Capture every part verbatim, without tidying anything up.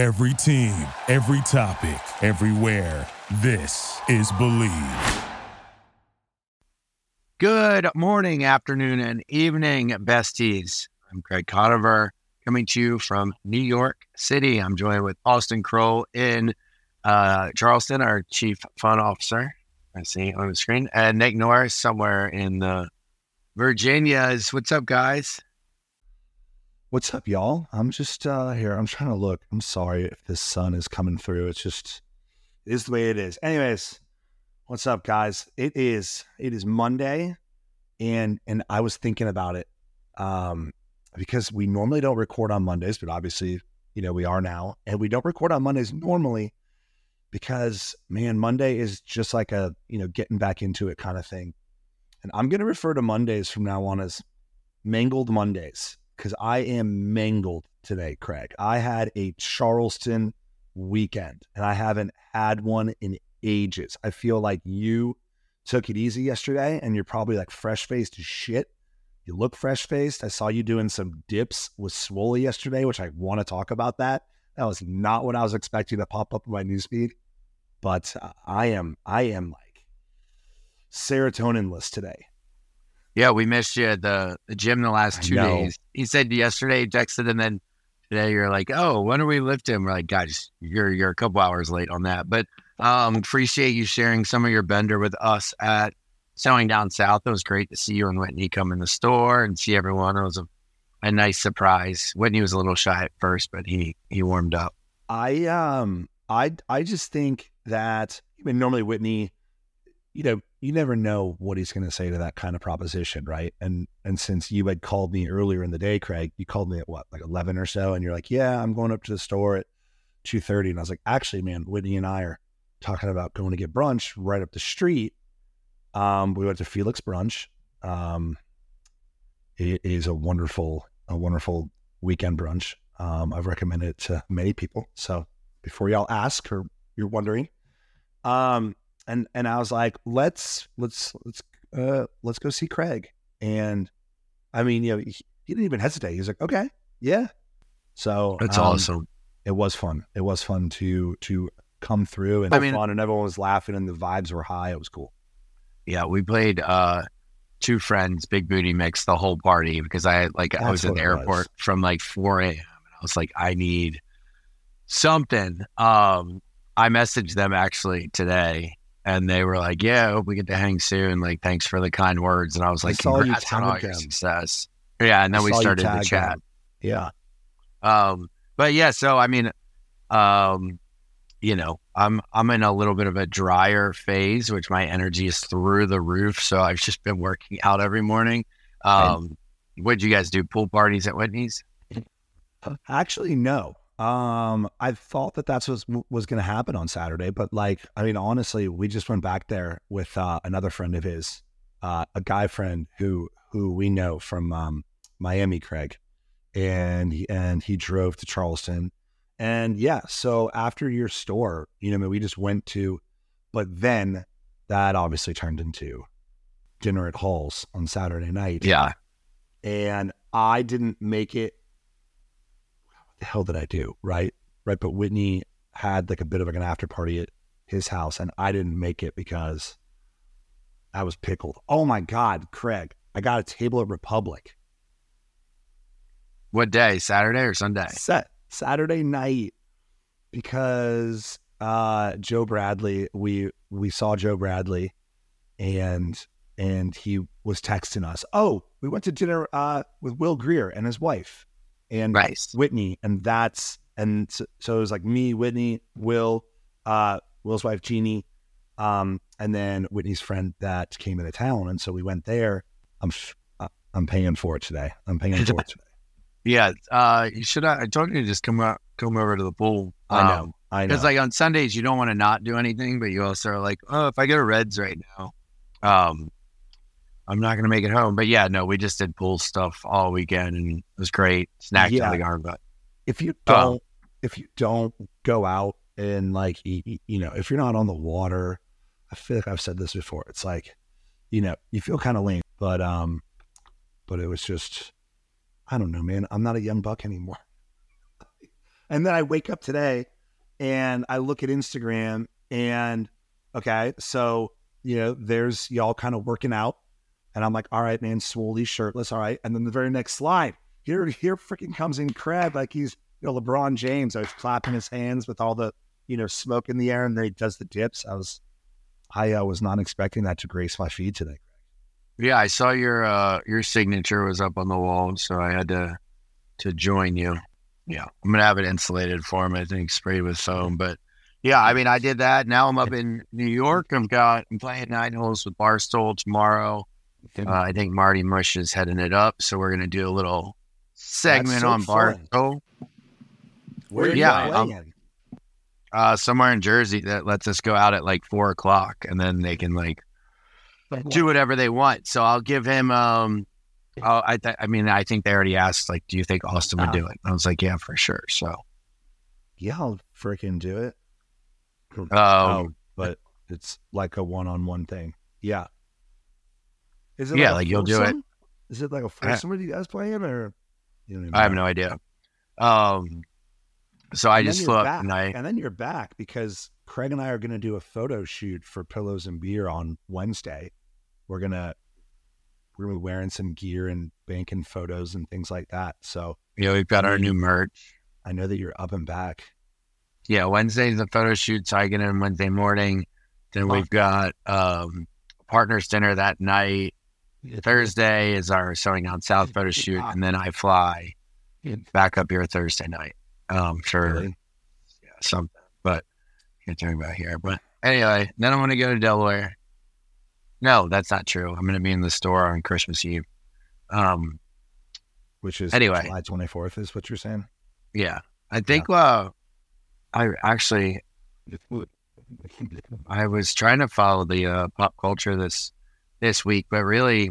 Every team, every topic, everywhere. This is Believe. Good morning, afternoon, and evening, besties. I'm Craig Conover, coming to you from New York City. I'm joined with Austen Kroll in uh, Charleston, our chief fun officer. I see on the screen. And Nick Norris somewhere in the Virginias. What's up, guys? What's up, y'all? I'm just uh, here. I'm trying to look. I'm sorry if this sun is coming through. It's just, it is the way it is. Anyways, what's up, guys? It is, it is Monday, and and I was thinking about it um, because we normally don't record on Mondays, but obviously, you know, we are now, and we don't record on Mondays normally because, man, Monday is just like a, you know, getting back into it kind of thing. And I'm going to refer to Mondays from now on as Mangled Mondays, because I am mangled today, Craig. I had a Charleston weekend, and I haven't had one in ages. I feel like you took it easy yesterday, and you're probably like fresh-faced as shit. You look fresh-faced. I saw you doing some dips with Swole yesterday, which I want to talk about that. That was not what I was expecting to pop up in my newsfeed, but uh, I am, I am like serotonin-less today. Yeah, we missed you at the, the gym the last two days. He said yesterday, texted, and then today you're like, oh, when are we lifting? We're like, guys, you're you're a couple hours late on that. But um, appreciate you sharing some of your bender with us at Sewing Down South. It was great to see you and Whitney come in the store and see everyone. It was a, a nice surprise. Whitney was a little shy at first, but he he warmed up. I um I I just think that, I mean, normally Whitney, you know, you never know what he's going to say to that kind of proposition, right? And and since you had called me earlier in the day, Craig, you called me at what, like eleven or so, and you're like, yeah, I'm going up to the store at two thirty. And I was like, actually, man, Whitney and I are talking about going to get brunch right up the street. Um, we went to Felix brunch. Um, it is a wonderful, a wonderful weekend brunch. Um, I've recommended it to many people. So before y'all ask or you're wondering, um, And and I was like, let's let's let's uh, let's go see Craig. And I mean, you know, he, he didn't even hesitate. He was like, okay, yeah. So that's um, awesome. It was fun. It was fun to to come through, and I mean, fun, and everyone was laughing, and the vibes were high. It was cool. Yeah, we played uh, Two Friends, Big Booty Mix, the whole party, because I like that's I was at the airport was. from like four a.m. and I was like, I need something. Um, I messaged them actually today. And they were like, yeah, hope we get to hang soon. Like, thanks for the kind words. And I was like, I congrats on all your success. Yeah. And then we started the chat. Him. Yeah. Um, but yeah, so, I mean, um, you know, I'm, I'm in a little bit of a drier phase, which my energy is through the roof. So I've just been working out every morning. Um, and what'd you guys do? Pool parties at Whitney's? Actually, no. Um, I thought that that's what was, was going to happen on Saturday, but like, I mean, honestly, we just went back there with, uh, another friend of his, uh, a guy friend who, who we know from, um, Miami, Craig, and he, and he drove to Charleston. And yeah, so after your store, you know, I mean, we just went to, but then that obviously turned into dinner at Halls on Saturday night. Yeah. And I didn't make it. The hell did I do? Right. Right. But Whitney had like a bit of like an after party at his house, and I didn't make it because I was pickled. Oh my God, Craig. I got a table at Republic. What day? Saturday or Sunday? Set Saturday night, because, uh, Joe Bradley, we, we saw Joe Bradley, and, and he was texting us. Oh, we went to dinner, uh, with Will Greer and his wife. And Rice. Whitney, and that's, and so, so it was like me, Whitney, Will, uh, Will's wife, Jeannie, um, and then Whitney's friend that came into town. And so we went there. I'm, I'm paying for it today. I'm paying for it today. Yeah. Uh, you should, I, I told you to just come out, come over to the pool. Um, I know. I know. Cause like on Sundays, you don't want to not do anything, but you also are like, oh, if I go to Reds right now, um, I'm not going to make it home. But yeah, no, we just did pool stuff all weekend, and it was great. Snacked yeah. out of the garden, but if you don't, um, if you don't go out and like, eat, you know, if you're not on the water, I feel like I've said this before. It's like, you know, you feel kind of lame, but, um, but it was just, I don't know, man, I'm not a young buck anymore. And then I wake up today and I look at Instagram and, okay, so, you know, there's y'all kind of working out. And I'm like, all right, man, Swoley shirtless. All right. And then the very next slide, here, here freaking comes in Craig. Like he's, you know, LeBron James. I was clapping his hands with all the, you know, smoke in the air, and then he does the dips. I was, I uh, was not expecting that to grace my feed today. Yeah. I saw your, uh, your signature was up on the wall. So I had to, to join you. Yeah. I'm going to have it insulated for him. I think sprayed with foam, but yeah, I mean, I did that. Now I'm up in New York. I've got, I'm playing nine holes with Barstool tomorrow. Uh, I think Marty Mush is heading it up, so we're going to do a little segment so on Barco. Where yeah, you um, uh, somewhere in Jersey that lets us go out at like four o'clock, and then they can like do whatever they want. So I'll give him. Um, I'll, I, th- I mean, I think they already asked, like, do you think Austen would do it? And I was like, yeah, for sure. So yeah, I'll freaking do it. Um, oh, but it's like a one-on-one thing. Yeah. Is it yeah, like, like you'll do it. Is it like a foursome? What do you guys playing? Or you don't even I have no idea. Um, so I and just looked, and I and then you're back because Craig and I are going to do a photo shoot for Pillows and Beer on Wednesday. We're gonna we're gonna be wearing some gear and banking photos and things like that. So yeah, we've got I mean, our new merch. I know that you're up and back. Yeah, Wednesday's the photo shoot, so I get in Wednesday morning. Then Locked. We've got um, partners dinner that night. Thursday is our Sewing Down South photo shoot, and then I fly back up here Thursday night. Um, for really? yeah, something, but you're talking about here. But anyway, then I'm going to go to Delaware. No, that's not true. I'm going to be in the store on Christmas Eve, um, which is anyway July twenty-fourth. Is what you're saying? Yeah, I think. Yeah. Uh, I actually, I was trying to follow the uh, pop culture this. This week, but really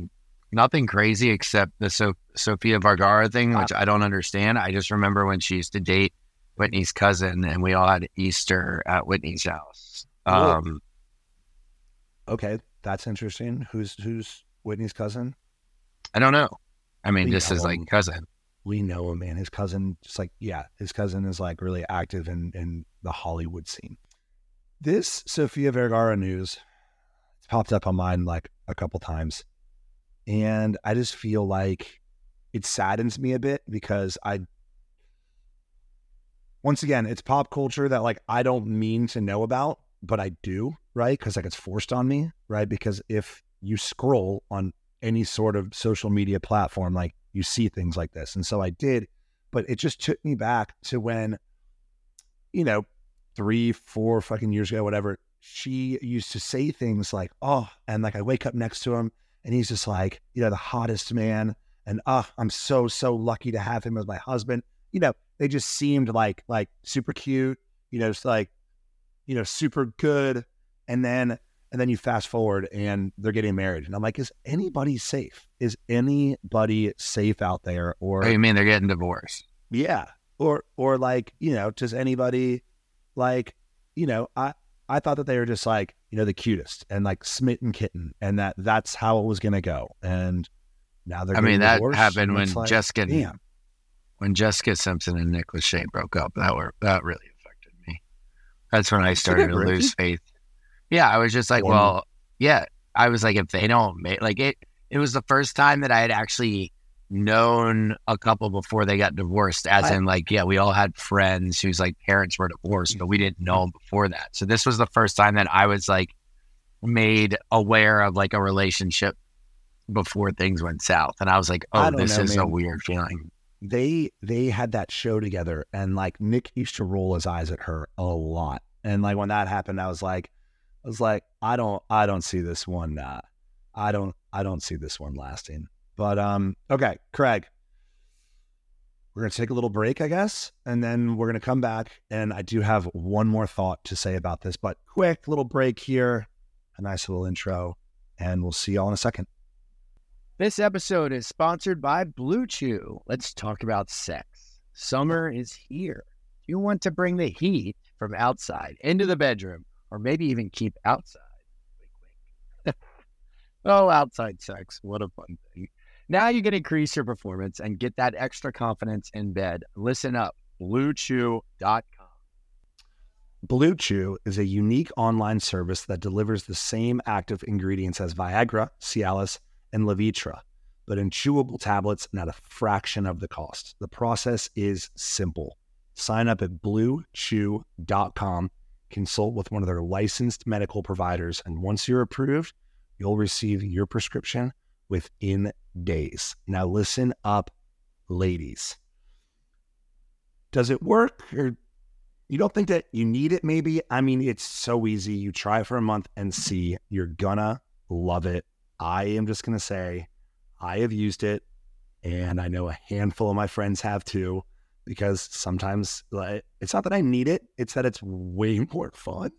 nothing crazy except the so- Sofia Vergara thing, which I don't understand. I just remember when she used to date Whitney's cousin, and we all had Easter at Whitney's house. Um, okay, that's interesting. Who's who's Whitney's cousin? I don't know. I mean, we this is him. Like cousin. We know him, man. His cousin, just like yeah, his cousin is like really active in in the Hollywood scene. This Sofia Vergara news popped up on mine like a couple times, and I just feel like it saddens me a bit because I, once again, it's pop culture that like I don't mean to know about, but I do, right? Because like it's forced on me, right? Because if you scroll on any sort of social media platform, like you see things like this, and so I did, but it just took me back to when, you know, three, four fucking years ago, whatever. She used to say things like, oh, and like I wake up next to him and he's just like, you know, the hottest man. And oh, I'm so, so lucky to have him as my husband. You know, they just seemed like, like super cute, you know, it's like, you know, super good. And then, and then you fast forward and they're getting married. And I'm like, is anybody safe? Is anybody safe out there? Or oh, you mean they're getting divorced? Yeah. Or, or like, you know, does anybody like, you know, I, I thought that they were just like, you know, the cutest and like smitten kitten, and that that's how it was going to go. And now they're, I mean, that happened when like, Jessica, damn. when Jessica Simpson and Nick Lachey broke up, that were, that really affected me. That's when I started to lose faith. Yeah. I was just like, Warm. well, yeah, I was like, if they don't make like it, it was the first time that I had actually known a couple before they got divorced, as I, in like, yeah, we all had friends whose like parents were divorced, but we didn't know them before that. So this was the first time that I was like made aware of like a relationship before things went south. And I was like, oh, this know, is man. a weird feeling. They, they had that show together, and like Nick used to roll his eyes at her a lot. And like, when that happened, I was like, I was like, I don't, I don't see this one. Uh, I don't, I don't see this one lasting. But, um, okay, Craig, we're going to take a little break, I guess, and then we're going to come back. And I do have one more thought to say about this, but quick little break here, a nice little intro, and we'll see y'all in a second. This episode is sponsored by Blue Chew. Let's talk about sex. Summer is here. You want to bring the heat from outside into the bedroom, or maybe even keep outside. Oh, outside sex. What a fun thing. Now you can increase your performance and get that extra confidence in bed. Listen up. blue chew dot com. Blue Chew is a unique online service that delivers the same active ingredients as Viagra, Cialis, and Levitra, but in chewable tablets and at a fraction of the cost. The process is simple. Sign up at blue chew dot com, consult with one of their licensed medical providers, and once you're approved, you'll receive your prescription within days. Now listen up, ladies. Does it work? Or you don't think that you need it, maybe? I mean, it's so easy. You try for a month and see. You're gonna love it. I am just gonna say I have used it, and I know a handful of my friends have too, because sometimes like, it's not that I need it. It's that it's way more fun.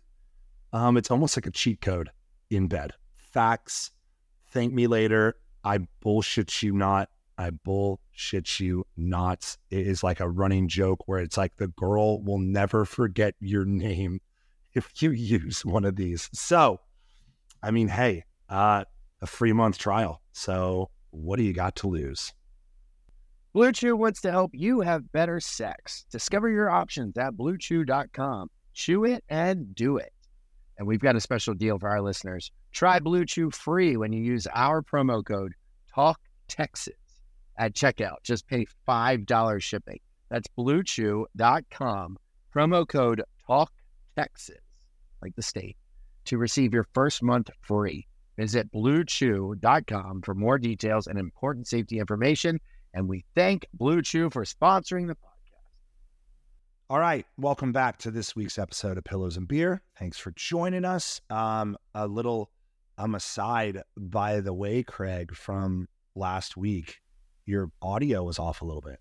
Um, it's almost like a cheat code in bed. Facts. Thank me later. I bullshit you not. I bullshit you not. It is like a running joke where it's like the girl will never forget your name if you use one of these. So, I mean, hey, uh, a free month trial. So what do you got to lose? Blue Chew wants to help you have better sex. Discover your options at blue chew dot com. Chew it and do it. And we've got a special deal for our listeners. Try Blue Chew free when you use our promo code TALKTEXAS at checkout. Just pay five dollars shipping. That's blue chew dot com, promo code TALKTEXAS, like the state, to receive your first month free. Visit blue chew dot com for more details and important safety information. And we thank Blue Chew for sponsoring the podcast. All right. Welcome back to this week's episode of Pillows and Beer. Thanks for joining us. Um, a little um, aside, by the way, Craig, from last week, your audio was off a little bit.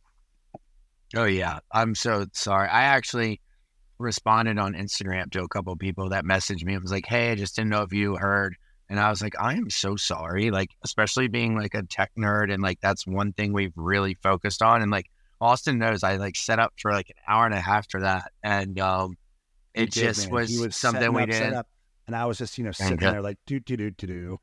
Oh, yeah. I'm so sorry. I actually responded on Instagram to a couple of people that messaged me. It was like, hey, I just didn't know if you heard. And I was like, I am so sorry. Like, especially being like a tech nerd. And like, that's one thing we've really focused on. And like, Austen knows I like set up for like an hour and a half for that. And um, it did, just was, was something we did. And I was just, you know, sitting and, there like, do, do, do, do, do.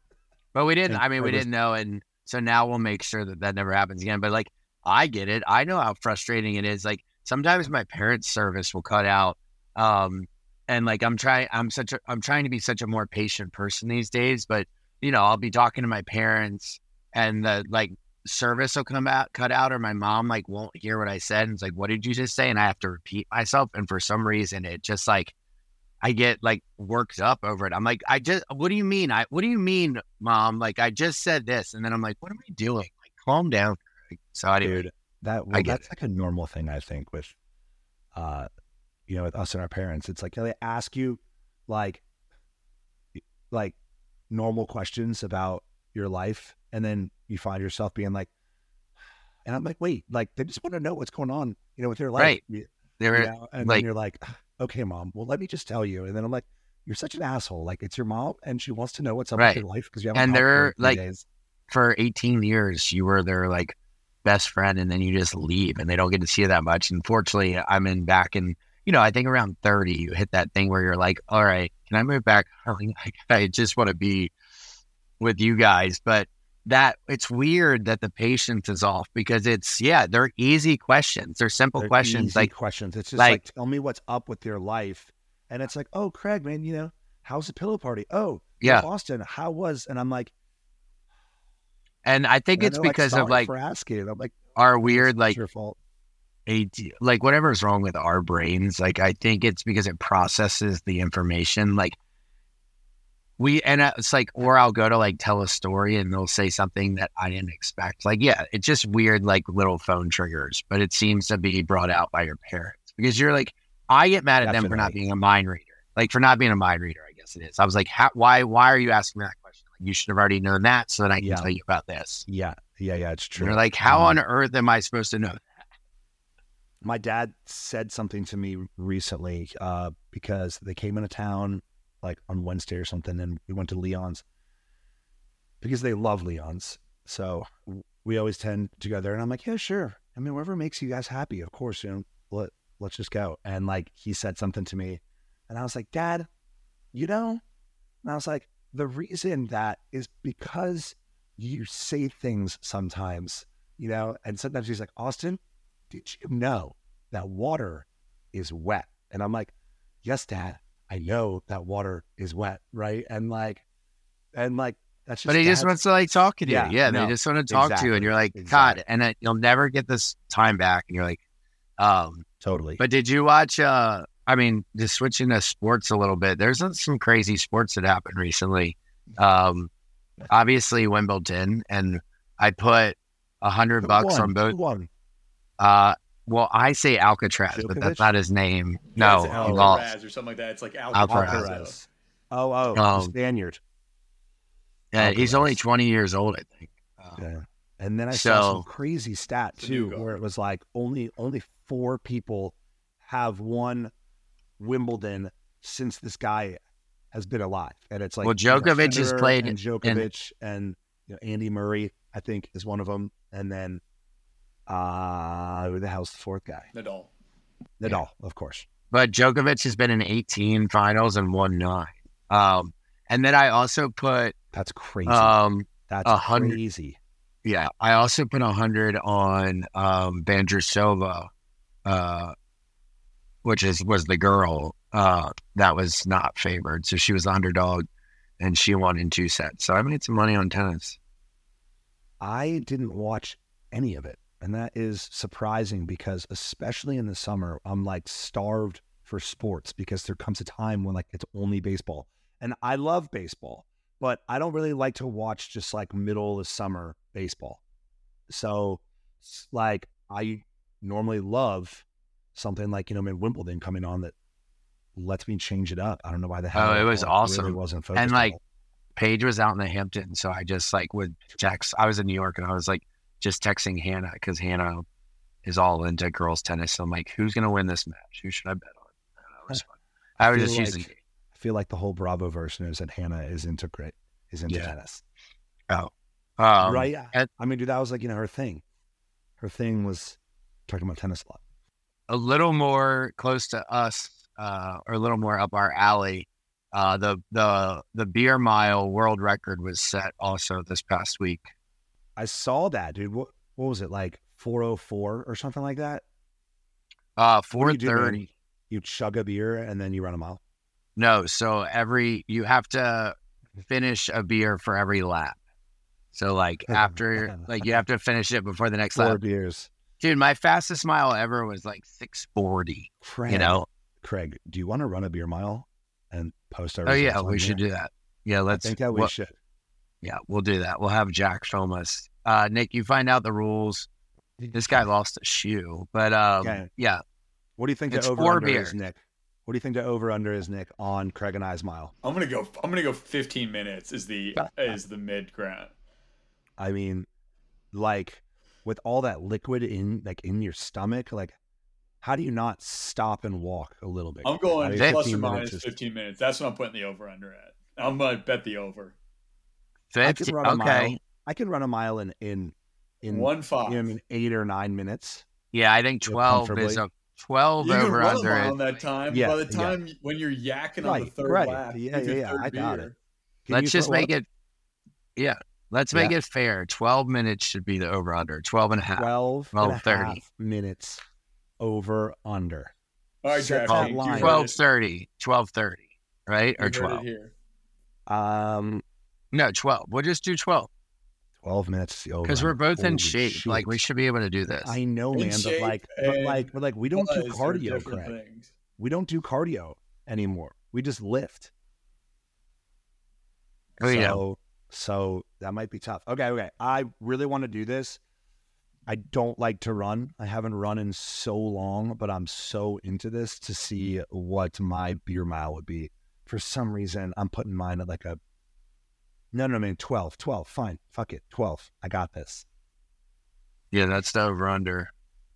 But we didn't, and I mean, we was... didn't know. And so now we'll make sure that that never happens again. But like, I get it. I know how frustrating it is. Like sometimes my parents' service will cut out. Um, And like, I'm trying, I'm such a, I'm trying to be such a more patient person these days, but you know, I'll be talking to my parents and the like service will come out, cut out, or my mom like won't hear what I said. And it's like, what did you just say? And I have to repeat myself. And for some reason, it just like, I get like worked up over it. I'm like, I just, what do you mean? I, what do you mean, mom? Like, I just said this. And then I'm like, what am I doing? Like, calm down. So I Dude, that, well, I that's it. Like a normal thing, I think, with, uh, you know, with us and our parents. It's like, they ask you like, like normal questions about your life. And then you find yourself being like, and I'm like, wait, like they just want to know what's going on, you know, with their life. Right. You, They're, you know? And like, then you're like, okay, mom, well, let me just tell you. And then I'm like, you're such an asshole. Like it's your mom and she wants to know what's up right. with your life because you haven't and they're like, days. For eighteen years, you were their like best friend and then you just leave and they don't get to see you that much. And fortunately I'm in back in, you know, I think around thirty, you hit that thing where you're like, all right, can I move back? I just want to be with you guys. But that it's weird that the patience is off because it's, yeah, they're easy questions. They're simple they're questions. Like questions. It's just like, like, tell me what's up with your life. And it's like, oh, Craig, man, you know, how's the pillow party? Oh, yeah. Austen, how was? And I'm like. And I think and it's because like, of like for asking. I'm like, our weird, like your fault. A, like whatever's wrong with our brains, like I think it's because it processes the information. Like we, and it's like, or I'll go to like tell a story and they'll say something that I didn't expect. Like, yeah, it's just weird, like little phone triggers, but it seems to be brought out by your parents because you're like, I get mad at Definitely. them for not being a mind reader, like for not being a mind reader, I guess it is. I was like, how, why, why are you asking me that question? Like, you should have already known that so that I can yeah. tell you about this. Yeah. Yeah. Yeah. It's true. And you're like, how mm-hmm. on earth am I supposed to know that? My dad said something to me recently uh, because they came into town like on Wednesday or something, and we went to Leon's because they love Leon's. So we always tend to go there, and I'm like, yeah, sure. I mean, whatever makes you guys happy, of course, you know, let, let's just go. And like, he said something to me and I was like, Dad, you know, and I was like, the reason that is because you say things sometimes, you know, and sometimes he's like, Austen, did you know that water is wet. And I'm like, yes, Dad, I know that water is wet, right? And like, and like, that's just. But he Dad. just wants to like talk to you. Yeah, yeah no, they just want to talk exactly, to you, and you're like, exactly. God, and it, you'll never get this time back. And you're like, um, totally. But did you watch? Uh, I mean, just switching to sports a little bit. There's some crazy sports that happened recently. Um, obviously Wimbledon, and I put a hundred bucks on both. One. Uh, well, I say Alcatraz, Djokovic? But that's not his name. No, yeah, Alcaraz lost. Or something like that. It's like Alcaraz. Alcaraz. Oh, oh, um, Spaniard. Yeah, Alcaraz. He's only twenty years old, I think. Um, yeah. And then I so, saw some crazy stat too, where it was like only only four people have won Wimbledon since this guy has been alive, and it's like well, Djokovic you know, has played, and Djokovic and, and you know, Andy Murray, I think, is one of them, and then. Uh, who the hell's the fourth guy? Nadal. Nadal, yeah. Of course. But Djokovic has been in eighteen finals and won nine. Um, and then I also put... That's crazy. Um, That's one hundred, crazy. Yeah. I also put one hundred on um, Bandrusova, uh, which is was the girl uh, that was not favored. So she was the underdog, and she won in two sets. So I made some money on tennis. I didn't watch any of it. And that is surprising because especially in the summer, I'm like starved for sports because there comes a time when like it's only baseball. And I love baseball, but I don't really like to watch just like middle of summer baseball. So like I normally love something like, you know, I mean, Wimbledon coming on that lets me change it up. I don't know why the hell. Oh, it was awesome. Really wasn't focused and like Paige was out in the Hampton. So I just like would text. I was in New York and I was like, just texting Hannah because Hannah is all into girls tennis. So I'm like, who's going to win this match? Who should I bet on? That was fun. I, I was just like, using. I feel like the whole Bravo verse knows that Hannah is into great is into yeah. tennis. Oh, um, right. At, I mean, dude, that was like you know her thing. Her thing was talking about tennis a lot. A little more close to us, uh, or a little more up our alley. Uh, the the the beer mile world record was set also this past week. I saw that, dude. What what was it, like four oh four or something like that? Uh, four thirty. You, you chug a beer and then you run a mile? No, so every you have to finish a beer for every lap. So like after, like you have to finish it before the next Four lap. Four beers. Dude, my fastest mile ever was like six forty, Craig, you know? Craig, do you want to run a beer mile and post our oh, yeah, we should there? do that. Yeah, let's. I think that we well, should. Yeah, we'll do that. We'll have Jack film us. Uh, Nick, you find out the rules. This guy lost a shoe, but um, okay. yeah. What do you think the over under is, Nick? What do you think the over under is, Nick, on Craig and I's mile? I'm gonna go. I'm gonna go fifteen minutes. Is the is the mid ground? I mean, like with all that liquid in like in your stomach, like how do you not stop and walk a little bit? I'm going I mean, plus or minus is... fifteen minutes. That's what I'm putting the over under at. I'm gonna bet the over. fifty, I can run a okay. mile. I can run a mile in in in one five. You know, in eight or nine minutes. Yeah, I think twelve is a twelve you over can under. Run a mile that time. Yeah, by the time yeah. when you're yakking right, on the third right. lap, yeah, yeah, yeah. I got beer. It. Can let's just make up? It. Yeah, let's make yeah. it fair. Twelve minutes should be the over under. Twelve and a half. Twelve. Twelve thirty minutes over under. All right, Jack. Twelve thirty. Twelve thirty. Right or twelve. Um. No, twelve. We'll just do twelve. twelve minutes. Because we're both Holy in shape. Shoot. Like, we should be able to do this. I know, in man. But like, but like, but like, we don't do cardio, Craig. Things. We don't do cardio anymore. We just lift. Oh, so, yeah. so that might be tough. Okay, okay. I really want to do this. I don't like to run. I haven't run in so long, but I'm so into this to see what my beer mile would be. For some reason, I'm putting mine at like a No, no, man, twelve, twelve, fine. Fuck it, twelve. I got this. Yeah, that's the over-under.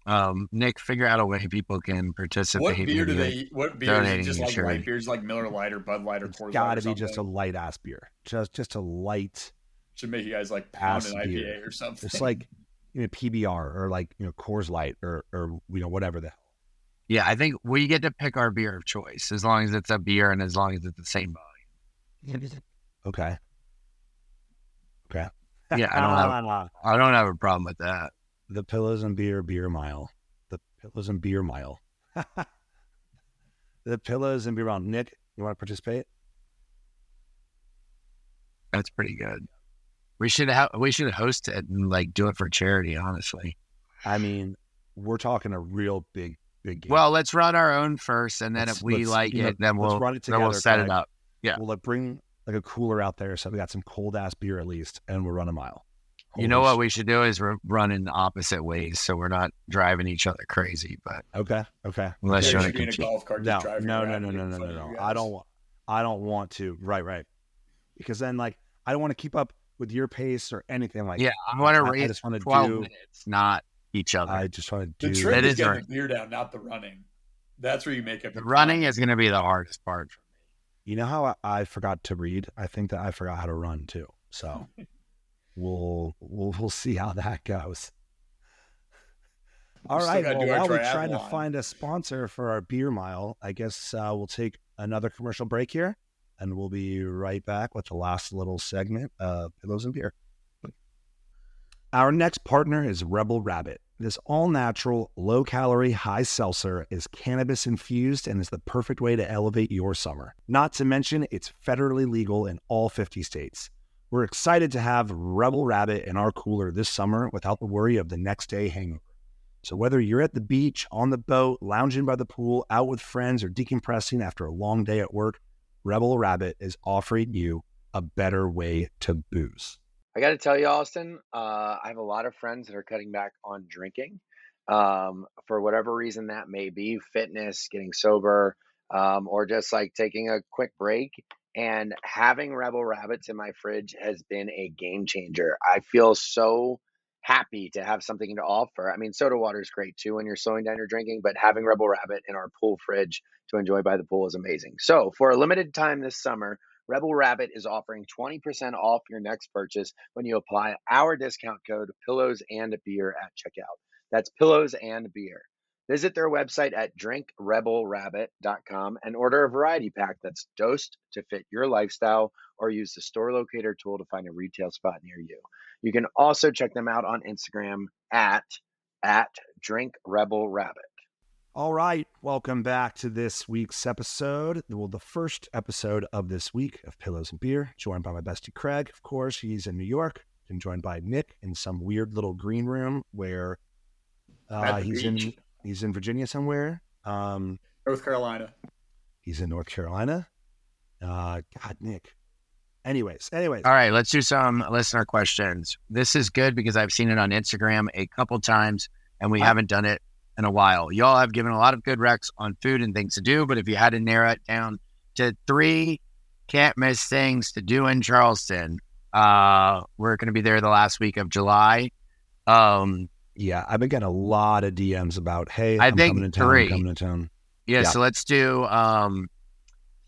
Um, Nick, figure out a way people can participate. What beer do they eat? What beer is just like light beers, like Miller Lite or Bud Light or Coors Light? It's got to be just a light-ass beer. Just just a light Should make you guys like pound an I P A or something. It's like you know, P B R or like you know Coors Light or, or you know whatever the hell. Yeah, I think we get to pick our beer of choice as long as it's a beer and as long as it's the same volume. Okay. Okay. Yeah, I don't have I don't have a problem with that. The Pillows and Beer beer mile. The Pillows and Beer Mile. The Pillows and Beer Mile. Nick, you want to participate? That's pretty good. We should have, we should host it and like do it for charity, honestly. I mean, we're talking a real big, big game. Well, let's run our own first, and then let's, if we like it, know, then we'll run it together, then we'll set it up. Yeah. We'll like bring like a cooler out there, so we got some cold ass beer at least, and we'll run a mile. Holy you know shit. What we should do is we're running opposite ways, so we're not driving each other crazy. But okay, okay. Unless yeah, you're you should be in a golf cart, no, just no, no, no, no, no, no, no, no. I don't, I don't want to. Right, right. Because then, like, I don't want to keep up with your pace or anything like that. Yeah, I want to race I just want to twelve do, minutes, not each other. I just want to do... The trick that is getting right. the beer down, not the running. That's where you make up... The running time. Is going to be the hardest part for me. You know how I, I forgot to read? I think that I forgot how to run, too. So we'll, we'll we'll see how that goes. All We're right, well, while we're trying to find a sponsor for our beer mile, I guess uh, we'll take another commercial break here. And we'll be right back with the last little segment of Pillows and Beer. Our next partner is Rebel Rabbit. This all-natural, low-calorie, high seltzer is cannabis-infused and is the perfect way to elevate your summer. Not to mention, it's federally legal in all fifty states. We're excited to have Rebel Rabbit in our cooler this summer without the worry of the next day hangover. So whether you're at the beach, on the boat, lounging by the pool, out with friends, or decompressing after a long day at work, Rebel Rabbit is offering you a better way to booze. I got to tell you, Austen, uh, I have a lot of friends that are cutting back on drinking um, for whatever reason that may be, fitness, getting sober, um, or just like taking a quick break. And having Rebel Rabbits in my fridge has been a game changer. I feel so happy to have something to offer. I mean, soda water is great too when you're slowing down your drinking, but having Rebel Rabbit in our pool fridge to enjoy by the pool is amazing. So for a limited time this summer, Rebel Rabbit is offering twenty percent off your next purchase when you apply our discount code Pillows and Beer at checkout. That's Pillows and Beer. Visit their website at drink rebel rabbit dot com and order a variety pack that's dosed to fit your lifestyle, or use the store locator tool to find a retail spot near you. You can also check them out on Instagram at, at Drink Rebel Rabbit. All right. Welcome back to this week's episode. Well, the first episode of this week of Pillows and Beer, joined by my bestie Craig. Of course, he's in New York, and joined by Nick in some weird little green room where uh, he's beach. in he's in Virginia somewhere. Um, North Carolina. He's in North Carolina. Uh, God, Nick. Anyways, anyways. All right, let's do some listener questions. This is good because I've seen it on Instagram a couple times, and we I, haven't done it in a while. Y'all have given a lot of good recs on food and things to do, but if you had to narrow it down to three can't miss things to do in Charleston, uh, we're going to be there the last week of July. Um, yeah, I've been getting a lot of D Ms about, hey, I I'm think coming to town, three. I'm coming to town. Yeah, yeah, so let's do... Um,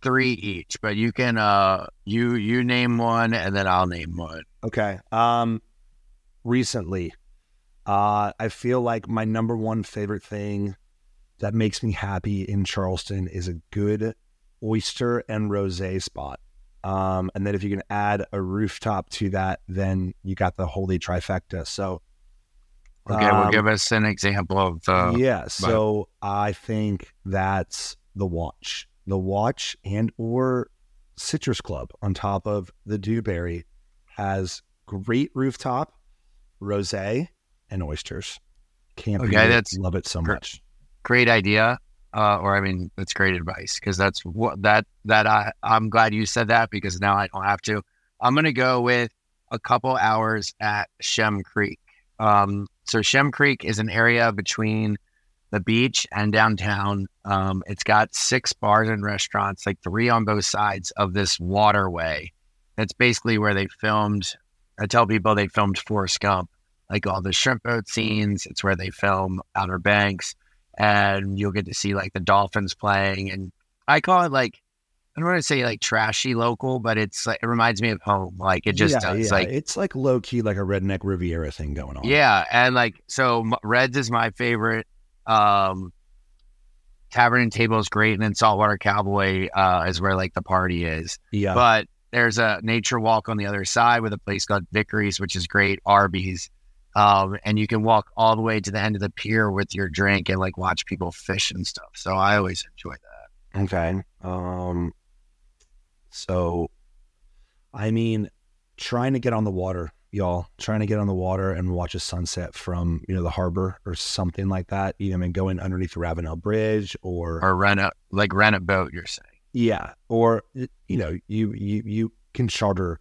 three each, but you can uh you you name one and then I'll name one. Okay. Um recently uh I feel like my number one favorite thing that makes me happy in Charleston is a good oyster and rosé spot. Um and then if you can add a rooftop to that, then you got the holy trifecta. So okay, um, well, give us an example of uh yeah, so but... I think that's the watch. The Watch and or Citrus Club on top of the Dewberry has great rooftop, rosé, and oysters. Can't okay, that's love it so gr- much. Great idea, uh, or I mean, that's great advice because that's what that that I I'm glad you said that because now I don't have to. I'm gonna go with a couple hours at Shem Creek. Um, so Shem Creek is an area between the beach and downtown. Um, it's got six bars and restaurants, like three on both sides of this waterway. That's basically where they filmed. I tell people they filmed Forrest Gump, like all the shrimp boat scenes. It's where they film Outer Banks, and you'll get to see like the dolphins playing. And I call it like, I don't want to say like trashy local, but it's like, it reminds me of home. Like it just yeah, does. Yeah. Like it's like low key, like a redneck Riviera thing going on. Yeah. And like, so Reds is my favorite. Um, Tavern and Table is great, and then Saltwater Cowboy uh, is where like the party is. Yeah. But there's a nature walk on the other side with a place called Vickery's, which is great. Arby's, Um, and you can walk all the way to the end of the pier with your drink and like watch people fish and stuff. So I always enjoy that. Okay. Um, so I mean, trying to get on the water, y'all, trying to get on the water and watch a sunset from, you know, the harbor or something like that. You know, I mean, going underneath the Ravenel Bridge or, or rent a, like rent a boat, you're saying. Yeah. Or, you know, you, you, you can charter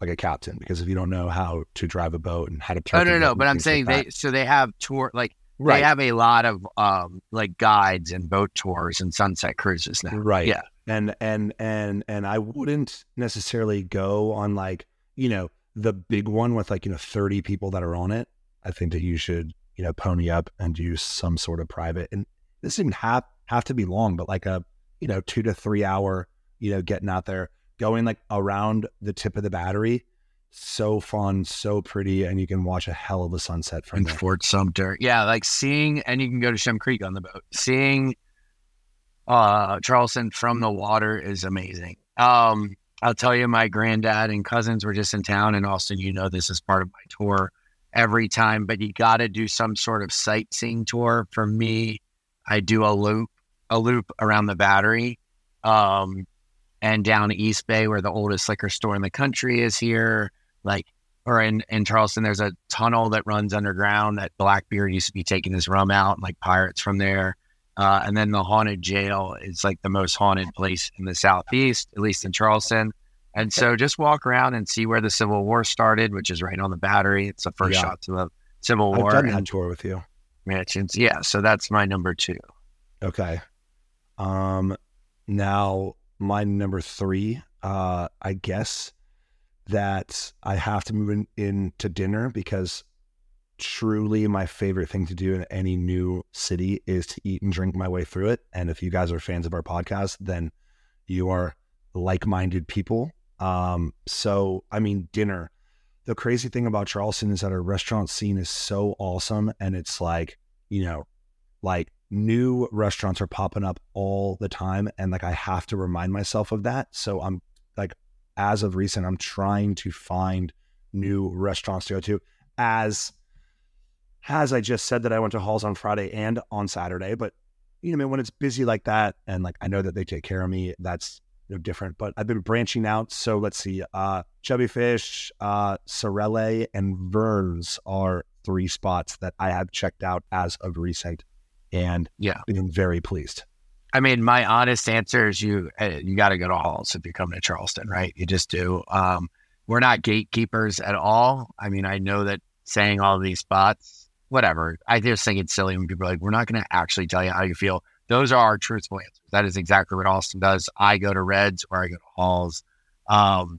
like a captain, because if you don't know how to drive a boat and how to turn, oh, no, no, but I'm saying like they, so they have tour, like right. they have a lot of, um, like guides and boat tours and sunset cruises now. Right. Yeah. And, and, and, and I wouldn't necessarily go on like, you know, the big one with like, you know, thirty people that are on it. I think that you should, you know, pony up and do some sort of private, and this doesn't have, have to be long, but like a, you know, two to three hour, you know, getting out there, going like around the tip of the Battery. So fun, so pretty. And you can watch a hell of a sunset from there. Fort Sumter. Yeah. Like seeing, and you can go to Shem Creek on the boat. Seeing uh, Charleston from the water is amazing. Um, I'll tell you, my granddad and cousins were just in town in Austin. You know, this is part of my tour every time, but you got to do some sort of sightseeing tour. For me, I do a loop. a loop around the Battery um, and down East Bay, where the oldest liquor store in the country is here. Like, or in, in Charleston, there's a tunnel that runs underground that Blackbeard used to be taking his rum out and like pirates from there. Uh, and then the haunted jail is like the most haunted place in the Southeast, at least in Charleston. And so just walk around and see where the Civil War started, which is right on the Battery. It's the first yeah. shot to the Civil War. I've done that tour with you. Mansions. Yeah. So that's my number two. Okay. Um, now my number three, uh, I guess that I have to move in, in to dinner, because truly my favorite thing to do in any new city is to eat and drink my way through it. And if you guys are fans of our podcast, then you are like-minded people. Um, so, I mean, dinner, the crazy thing about Charleston is that our restaurant scene is so awesome. And it's like, you know, like, new restaurants are popping up all the time, and like I have to remind myself of that. So I'm like, as of recent, I'm trying to find new restaurants to go to. As as I just said that I went to Halls on Friday and on Saturday, but you know, I mean, when it's busy like that, and like I know that they take care of me, that's you know, different. But I've been branching out. So let's see, uh, Chubby Fish, uh, Sorelle, and Vern's are three spots that I have checked out as of recent. And yeah, been very pleased. I mean, my honest answer is you, you got to go to Halls if you come to Charleston, right? You just do. Um, we're not gatekeepers at all. I mean, I know that saying all these spots, whatever. I just think it's silly when people are like, we're not going to actually tell you how you feel. Those are our truthful answers. That is exactly what Austin does. I go to Reds or I go to Halls. Um,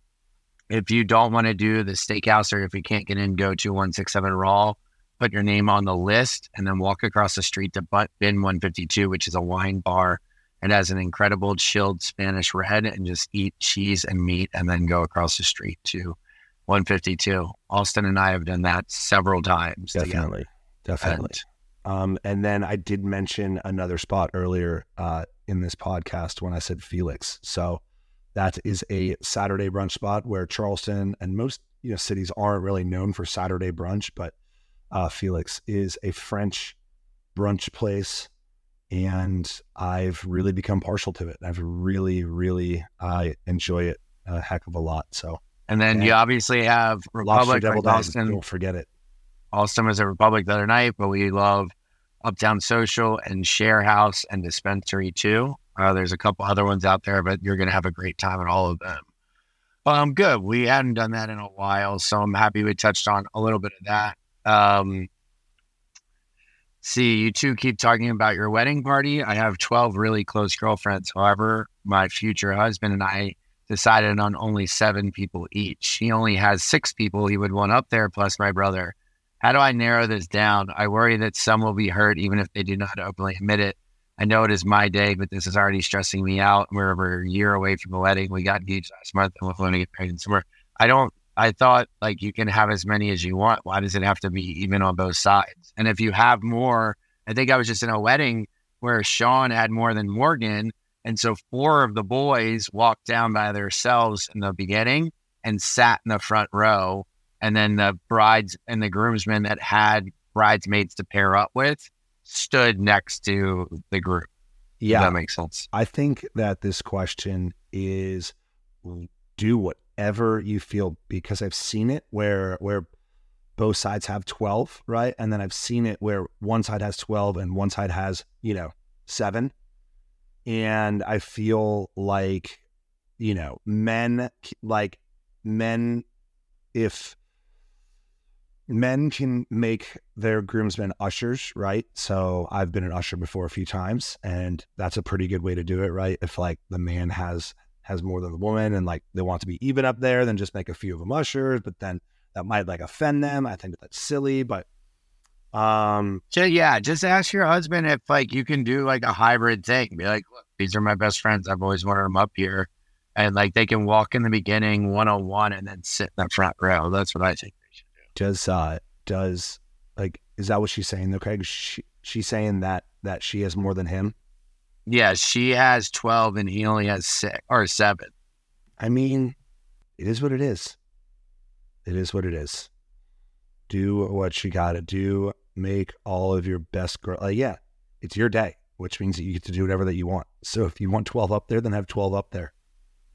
if you don't want to do the steakhouse, or if you can't get in, go to one six seven Raw. Put your name on the list and then walk across the street to bin one fifty-two, which is a wine bar and has an incredible chilled Spanish red, and just eat cheese and meat and then go across the street to one fifty-two. Austin and I have done that several times. Definitely. Together. Definitely. And, um, and then I did mention another spot earlier uh, in this podcast when I said Felix. So that is a Saturday brunch spot where Charleston and most you know cities aren't really known for Saturday brunch, but Uh, Felix is a French brunch place, and I've really become partial to it. I've really, really, I uh, enjoy it a heck of a lot. So, and then and you obviously have Republic. Right, Austin, don't forget it. Austin was at Republic the other night, but we love Uptown Social and Share House and Dispensary too. Uh, there's a couple other ones out there, but you're going to have a great time at all of them. Um, good. We hadn't done that in a while, so I'm happy we touched on a little bit of that. Um, see, you two keep talking about your wedding party. I have twelve really close girlfriends. However, my future husband and I decided on only seven people each. He only has six people he would want up there, plus my brother. How do I narrow this down? I worry that some will be hurt, even if they do not openly admit it. I know it is my day, but this is already stressing me out. We're over a year away from the wedding. We got engaged last month, and we're going to get married in summer. I don't I thought, like, you can have as many as you want. Why does it have to be even on both sides? And if you have more, I think I was just in a wedding where Sean had more than Morgan. And so four of the boys walked down by themselves in the beginning and sat in the front row. And then the brides and the groomsmen that had bridesmaids to pair up with stood next to the group. Yeah. If that makes sense. I think that this question is do whatever you feel, because I've seen it where, where both sides have twelve, right? And then I've seen it where one side has twelve and one side has, you know, seven. And I feel like, you know, men, like men, if men can make their groomsmen ushers, right? So I've been an usher before a few times, and that's a pretty good way to do it, right? If like the man has has more than the woman and like they want to be even up there, then just make a few of them ushers, but then that might like offend them. I think that's silly, but um so yeah, just ask your husband if like you can do like a hybrid thing. Be like, look, these are my best friends. I've always wanted them up here. And like they can walk in the beginning one oh one and then sit in the front row. That's what I think they should do. Does uh does like is that what she's saying though, Craig? She, she's saying that that she has more than him? Yeah, she has twelve and he only has six or seven. I mean, it is what it is. It is what it is. Do what you gotta do. Make all of your best girl uh, yeah, it's your day, which means that you get to do whatever that you want. So if you want twelve up there, then have twelve up there.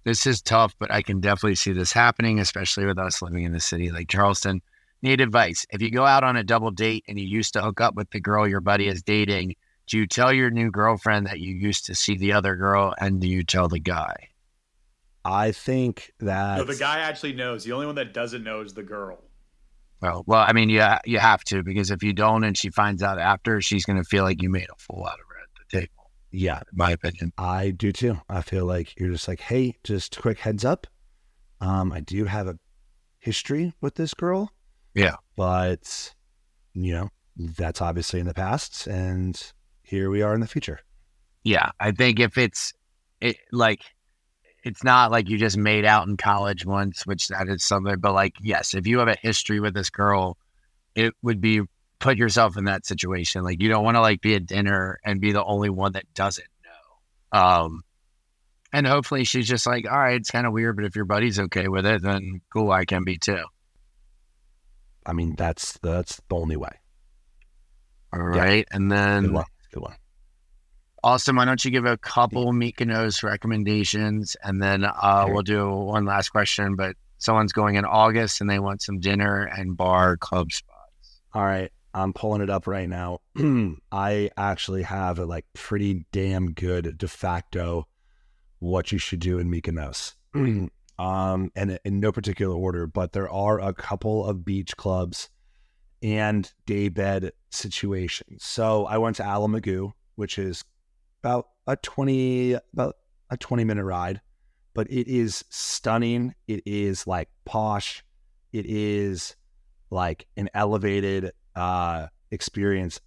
This is tough, but I can definitely see this happening, especially with us living in the city like Charleston. Need advice. If you go out on a double date and you used to hook up with the girl your buddy is dating, do you tell your new girlfriend that you used to see the other girl, and do you tell the guy? I think that... No, the guy actually knows. The only one that doesn't know is the girl. Well, well, I mean, yeah, you have to, because if you don't and she finds out after, she's going to feel like you made a fool out of her at the table. Yeah, in my opinion. I do too. I feel like you're just like, hey, just quick heads up. Um, I do have a history with this girl. Yeah. But, you know, that's obviously in the past, and here we are in the future. Yeah. I think if it's it, like, it's not like you just made out in college once, which that is something, but like, yes, if you have a history with this girl, it would be, put yourself in that situation. Like, you don't want to like be at dinner and be the only one that doesn't know. Um, and hopefully she's just like, all right, it's kind of weird, but if your buddy's okay with it, then cool, I can be too. I mean, that's, that's the only way. All right. Yeah. And then good one. Good one. Austin, why don't you give a couple Mykonos recommendations, and then uh, we'll do one last question, but someone's going in August and they want some dinner and bar club spots. All right. I'm pulling it up right now. I actually have a like pretty damn good de facto what you should do in Mykonos. um, and in no particular order, but there are a couple of beach clubs and daybed situations. So I went to Alamagoo, which is about a twenty about a twenty minute ride, but it is stunning. It is like posh. It is like an elevated Uh, experience.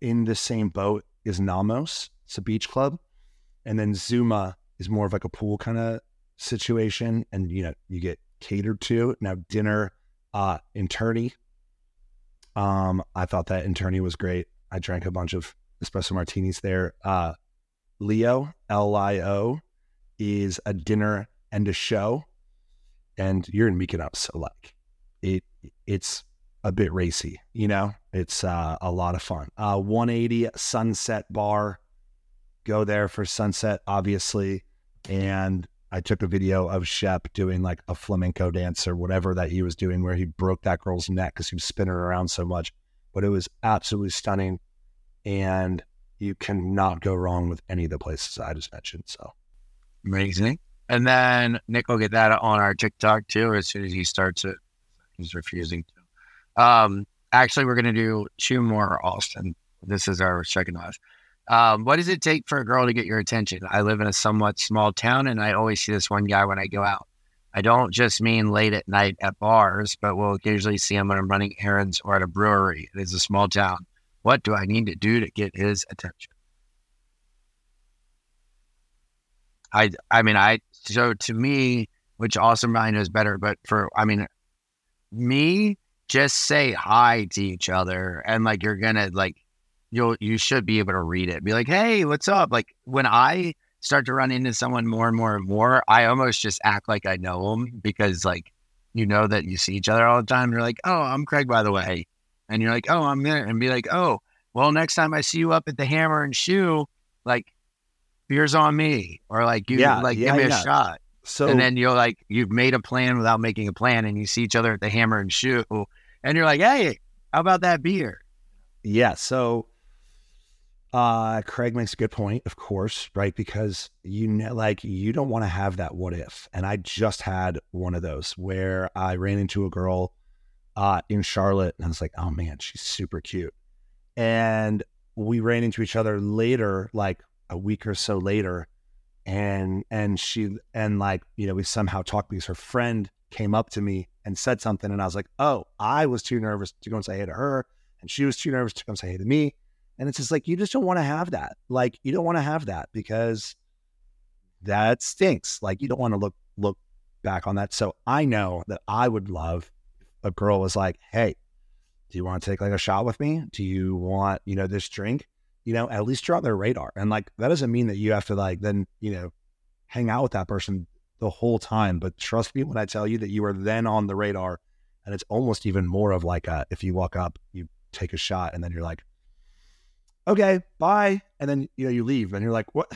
In the same boat is Namos. It's a beach club. And then Zuma is more of like a pool kind of situation. And, you know, you get catered to. Now dinner uh, in Turney. Um, I thought that in Turney was great. I drank a bunch of espresso martinis there. Uh, Leo, L I O, is a dinner and a show. And you're in Mykonos, so like it, it's a bit racy, you know, it's uh, a lot of fun. Uh, one eighty Sunset Bar, go there for sunset, obviously. And I took a video of Shep doing like a flamenco dance or whatever that he was doing, where he broke that girl's neck because he was spinning her around so much, but it was absolutely stunning. And you cannot go wrong with any of the places I just mentioned. So amazing. And then Nick will get that on our TikTok too. As soon as he starts it, he's refusing to. Um, actually, we're going to do two more, Austin. This is our second last. Um, what does it take for a girl to get your attention? I live in a somewhat small town, and I always see this one guy when I go out. I don't just mean late at night at bars, but will occasionally see him when I'm running errands or at a brewery. It is a small town. What do I need to do to get his attention? I, I mean, I, so to me, which Austin probably knows better, but for, I mean, me, just say hi to each other, and like you're gonna like you'll you should be able to read it. Be like, hey, what's up? Like when I start to run into someone more and more and more, I almost just act like I know them, because like you know that you see each other all the time. And you're like, oh, I'm Craig, by the way. And you're like, oh, I'm there. And be like, oh, well, next time I see you up at the Hammer and Shoe, like, beer's on me. Or like, you yeah, like yeah, give me yeah. a shot. So, and then you're like, you've made a plan without making a plan, and you see each other at the Hammer and Shoe, and you're like, hey, how about that beer? Yeah. So uh, Craig makes a good point, of course, right? Because you know, like, you don't want to have that what if. And I just had one of those where I ran into a girl uh, in Charlotte, and I was like, oh man, she's super cute. And we ran into each other later, like a week or so later. And, and she, and like, you know, we somehow talked because her friend came up to me and said something. And I was like, oh, I was too nervous to go and say hey to her. And she was too nervous to come say hey to me. And it's just like, you just don't want to have that. Like, you don't want to have that because that stinks. Like, you don't want to look, look back on that. So I know that I would love a girl was like, hey, do you want to take like a shot with me? Do you want, you know, this drink? You know, at least you're on their radar. And like, that doesn't mean that you have to like, then, you know, hang out with that person the whole time. But trust me when I tell you that you are then on the radar. And it's almost even more of like, a, if you walk up, you take a shot and then you're like, okay, bye. And then, you know, you leave and you're like, what,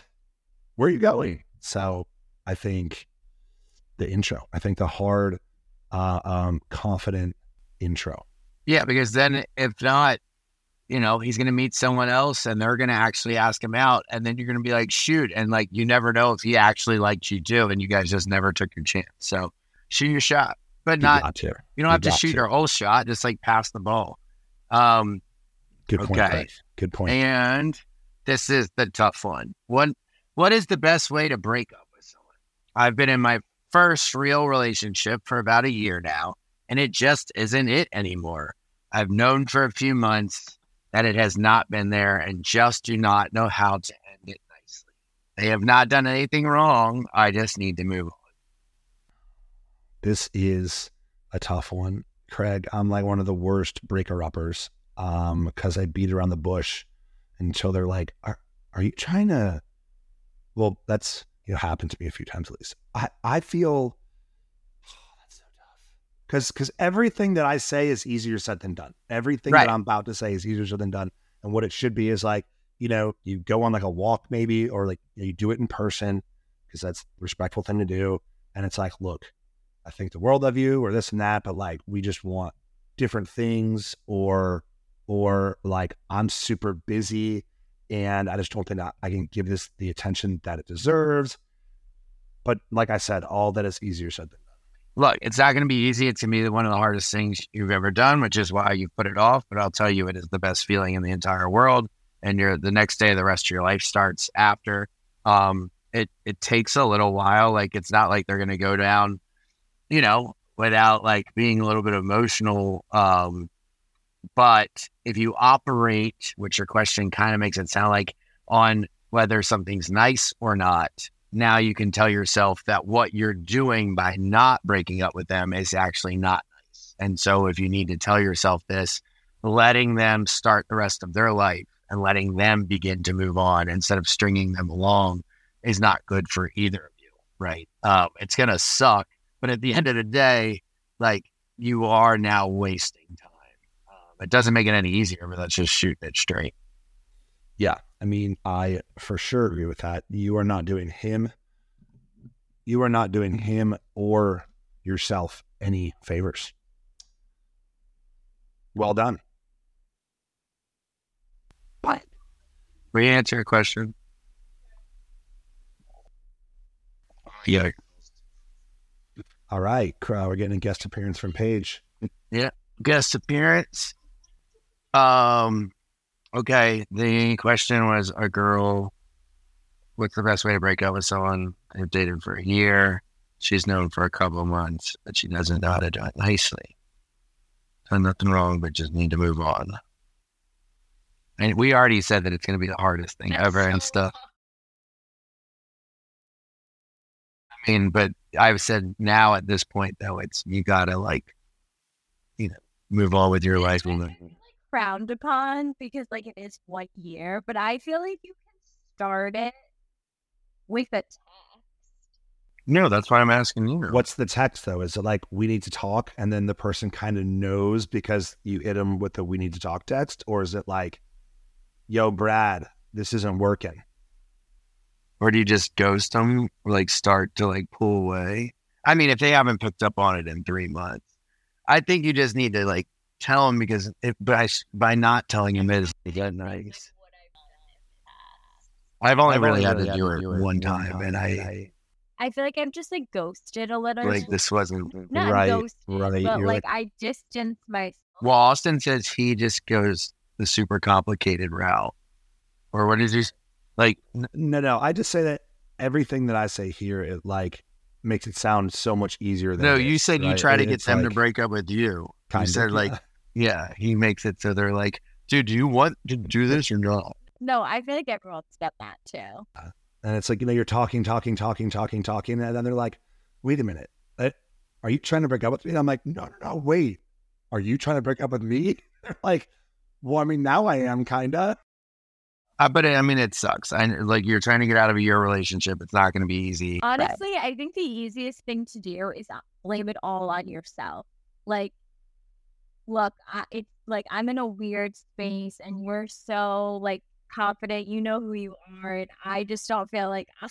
where are you going? So I think the intro, I think the hard, uh, um, confident intro. Yeah. Because then if not, you know, he's going to meet someone else and they're going to actually ask him out. And then you're going to be like, shoot. And like, you never know if he actually liked you too. And you guys just never took your chance. So shoot your shot, but not, you, you don't have you to shoot to. your whole shot. Just like pass the ball. Um, Good point. Okay. Guys. Good point. And this is the tough one. What, what is the best way to break up with someone? I've been in my first real relationship for about a year now, and it just isn't it anymore. I've known for a few months that it has not been there and just do not know how to end it nicely. They have not done anything wrong. I just need to move on. This is a tough one, Craig. I'm like one of the worst breaker-uppers um, because I beat around the bush until they're like, are, are you trying to... Well, that's you know, happened to me a few times at least. I, I feel... Oh, that's so tough. Because because everything that I say is easier said than done. Everything right. that I'm about to say is easier said than done. And what it should be is like, you know, you go on like a walk maybe, or like you do it in person because that's a respectful thing to do. And it's like, look, I think the world of you or this and that, but like we just want different things or or like I'm super busy. And I just don't think I can give this the attention that it deserves. But like I said, all that is easier said than done. Look, it's not going to be easy. It's going to be one of the hardest things you've ever done, which is why you put it off. But I'll tell you, it is the best feeling in the entire world. And you're the next day, the rest of your life starts after. Um, it, it takes a little while. Like, it's not like they're going to go down, you know, without like being a little bit emotional, um, but if you operate, which your question kind of makes it sound like, on whether something's nice or not, now you can tell yourself that what you're doing by not breaking up with them is actually not nice. And so if you need to tell yourself this, letting them start the rest of their life and letting them begin to move on instead of stringing them along is not good for either of you, right? Uh, it's going to suck. But at the end of the day, like, you are now wasting time. It doesn't make it any easier, but let's just shoot it straight. Yeah. I mean, I for sure agree with that. You are not doing him. You are not doing him or yourself any favors. Well done. But we answer your question. Yeah. All right. We're getting a guest appearance from Paige. Yeah. Guest appearance. Um, okay. The question was a girl. What's the best way to break up with someone? I've dated for a year. She's known for a couple of months, but she doesn't know how to do it nicely. Done nothing wrong, but just need to move on. And we already said that it's going to be the hardest thing That's ever so and stuff. I mean, but I've said now at this point though, it's, you gotta like, you know, move on with your life. It's like frowned upon because like it is one year, but I feel like you can start it with a text. No, that's why I'm asking you. What's the text, though? Is it like, we need to talk, and then the person kind of knows because you hit them with the we need to talk text? Or is it like, yo, Brad, this isn't working? Or do you just ghost them, or like start to like pull away? I mean, if they haven't picked up on it in three months, I think you just need to like tell them, because it, by, by not telling them it is nice. I've only I've really, really had, to had to do it, do it one time, time and I... I feel like I'm just like ghosted a little. Like this wasn't Not right, ghosted, right, but like, like I distanced myself. Well, Austen says he just goes the super complicated route, or what is he like? No, no, I just say that everything that I say here, it like makes it sound so much easier than. No, it, you said right? you try and to get them like, to break up with you. You said of, like, yeah. yeah, he makes it so they're like, dude, do you want to do this or not? No, I feel like everyone's got that too. Uh, And it's like, you know, you're talking, talking, talking, talking, talking. And then they're like, wait a minute. Are you trying to break up with me? And I'm like, no, no, no, wait. Are you trying to break up with me? They're like, well, I mean, now I am kind of. Uh, but I mean, it sucks. I, like you're trying to get out of your relationship. It's not going to be easy. Honestly, right. I think the easiest thing to do is blame it all on yourself. Like, look, I, it's like I'm in a weird space and you're so like, confident, you know who you are, and I just don't feel like I'm,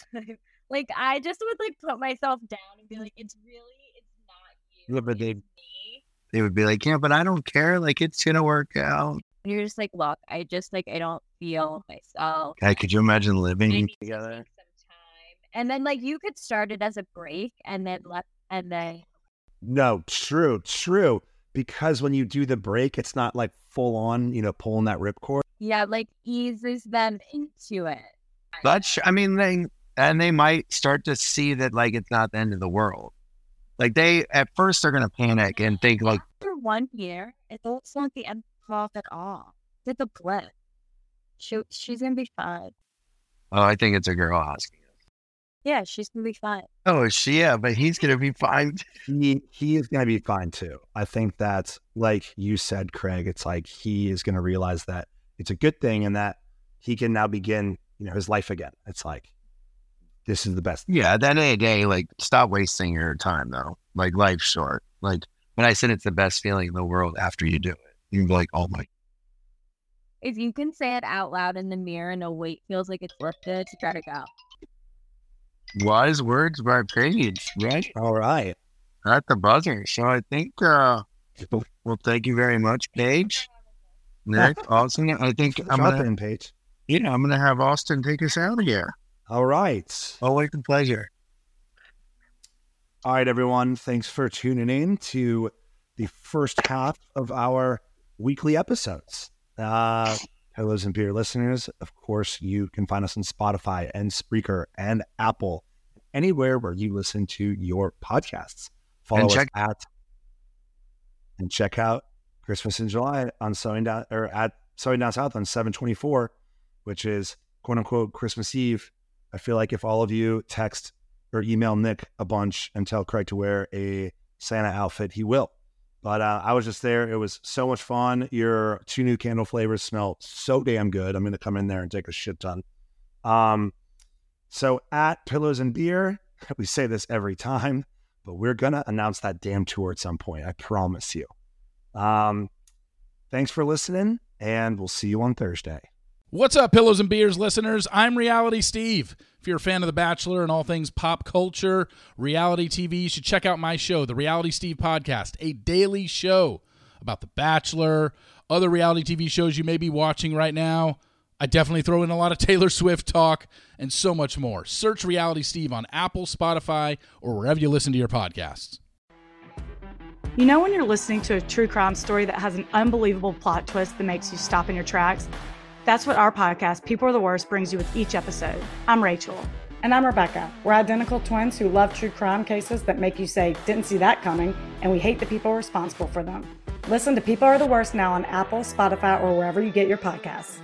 like I just would like put myself down and be like, it's really it's not you, yeah, but they, me. They would be like, yeah, but I don't care, like it's gonna work out. And you're just like, look, I just like I don't feel myself. Okay, could you imagine living together? To some time. And then like you could start it as a break, and then left, and then no, true, true. Because when you do the break, it's not like full on, you know, pulling that ripcord. Yeah, like eases them into it. That's, I mean, they, and they might start to see that like it's not the end of the world. Like they, at first they're going to panic and think like. After one year, it's also not the end of the world at all. It's a blip. She, she's going to be fine. Oh, I think it's a girl asking. Yeah, she's going to be fine. Oh, she, yeah, but he's going to be fine. he, he is going to be fine too. I think that's, like you said, Craig, it's like he is going to realize that it's a good thing and that he can now begin, you know, his life again. It's like, this is the best. Yeah, at the end of the day, like, stop wasting your time, though. Like, life's short. Like, when I said it's the best feeling in the world after you do it, you're like, oh my. If you can say it out loud in the mirror and a weight feels like it's lifted, try to go. Wise words by Paige, right? All right. At the buzzer. So I think, uh, well, thank you very much, Paige. Nick, Austen, I think I'm going to yeah, I'm gonna have Austen take us out of here. All right. Always a pleasure. All right, everyone. Thanks for tuning in to the first half of our weekly episodes. Uh, Pillows and Beer listeners, of course, you can find us on Spotify and Spreaker and Apple, anywhere where you listen to your podcasts. Follow and check- us at and check out Christmas in July on Sewing Down, or at Sewing Down South on seven twenty-four, which is quote unquote Christmas Eve. I feel like if all of you text or email Nick a bunch and tell Craig to wear a Santa outfit, he will. But uh, I was just there. It was so much fun. Your two new candle flavors smell so damn good. I'm going to come in there and take a shit ton. Um, so at Pillows and Beer, we say this every time, but we're going to announce that damn tour at some point. I promise you. Um, thanks for listening, and we'll see you on Thursday. What's up, Pillows and Beers listeners? I'm Reality Steve. If you're a fan of The Bachelor and all things pop culture, reality T V, you should check out my show, The Reality Steve Podcast, a daily show about The Bachelor, other reality T V shows you may be watching right now. I definitely throw in a lot of Taylor Swift talk and so much more. Search Reality Steve on Apple, Spotify, or wherever you listen to your podcasts. You know when you're listening to a true crime story that has an unbelievable plot twist that makes you stop in your tracks? That's what our podcast, People Are the Worst, brings you with each episode. I'm Rachel. And I'm Rebecca. We're identical twins who love true crime cases that make you say, didn't see that coming, and we hate the people responsible for them. Listen to People Are the Worst now on Apple, Spotify, or wherever you get your podcasts.